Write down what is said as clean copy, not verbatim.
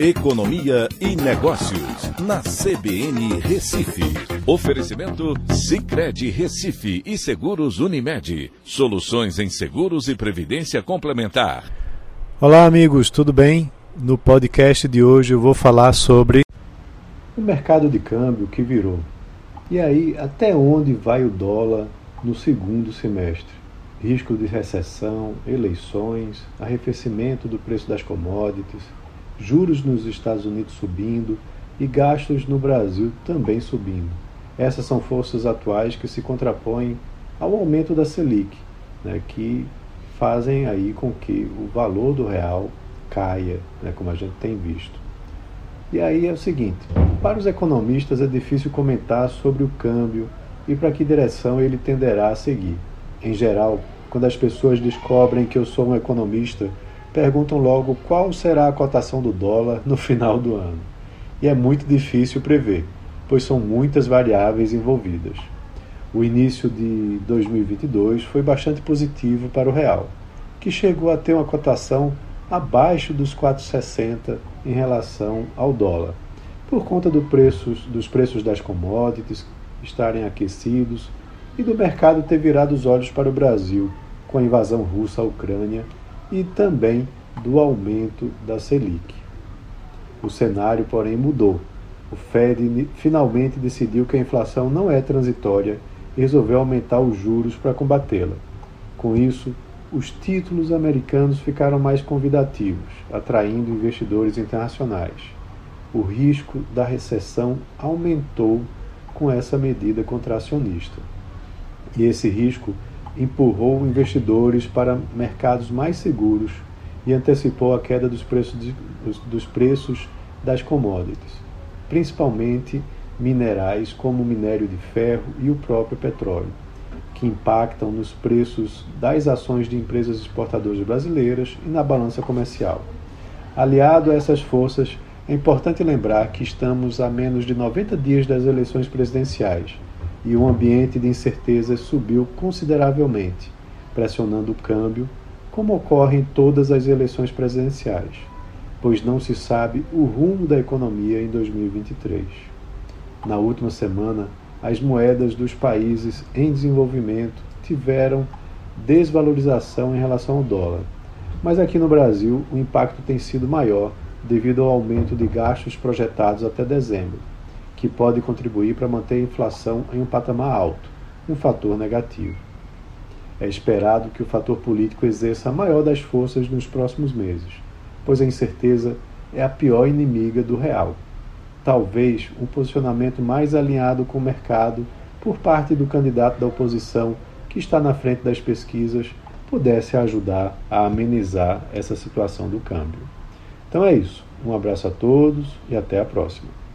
Economia e Negócios, na CBN Recife. Oferecimento Sicredi Recife e Seguros Unimed. Soluções em seguros e previdência complementar. Olá, amigos, tudo bem? No podcast de hoje eu vou falar sobre o mercado de câmbio que virou. E aí, até onde vai o dólar no segundo semestre? Risco de recessão, eleições, arrefecimento do preço das commodities, juros nos Estados Unidos subindo e gastos no Brasil também subindo. Essas são forças atuais que se contrapõem ao aumento da Selic, que fazem aí com que o valor do real caia, como a gente tem visto. E aí é o seguinte, para os economistas é difícil comentar sobre o câmbio e para que direção ele tenderá a seguir. Em geral, quando as pessoas descobrem que eu sou um economista, perguntam logo qual será a cotação do dólar no final do ano. E é muito difícil prever, pois são muitas variáveis envolvidas. O início de 2022 foi bastante positivo para o real, que chegou a ter uma cotação abaixo dos 4,60 em relação ao dólar, por conta dos preços das commodities estarem aquecidos e do mercado ter virado os olhos para o Brasil com a invasão russa à Ucrânia e também do aumento da Selic. O cenário, porém, mudou. O Fed finalmente decidiu que a inflação não é transitória e resolveu aumentar os juros para combatê-la. Com isso, os títulos americanos ficaram mais convidativos, atraindo investidores internacionais. O risco da recessão aumentou com essa medida contracionista. E esse risco empurrou investidores para mercados mais seguros e antecipou a queda dos preços das commodities, principalmente minerais como o minério de ferro e o próprio petróleo, que impactam nos preços das ações de empresas exportadoras brasileiras e na balança comercial. Aliado a essas forças, é importante lembrar que estamos a menos de 90 dias das eleições presidenciais e o ambiente de incerteza subiu consideravelmente, pressionando o câmbio, como ocorre em todas as eleições presidenciais, pois não se sabe o rumo da economia em 2023. Na última semana, as moedas dos países em desenvolvimento tiveram desvalorização em relação ao dólar. Mas aqui no Brasil, o impacto tem sido maior devido ao aumento de gastos projetados até dezembro, que pode contribuir para manter a inflação em um patamar alto, um fator negativo. É esperado que o fator político exerça a maior das forças nos próximos meses, pois a incerteza é a pior inimiga do real. Talvez um posicionamento mais alinhado com o mercado por parte do candidato da oposição que está na frente das pesquisas pudesse ajudar a amenizar essa situação do câmbio. Então é isso. Um abraço a todos e até a próxima.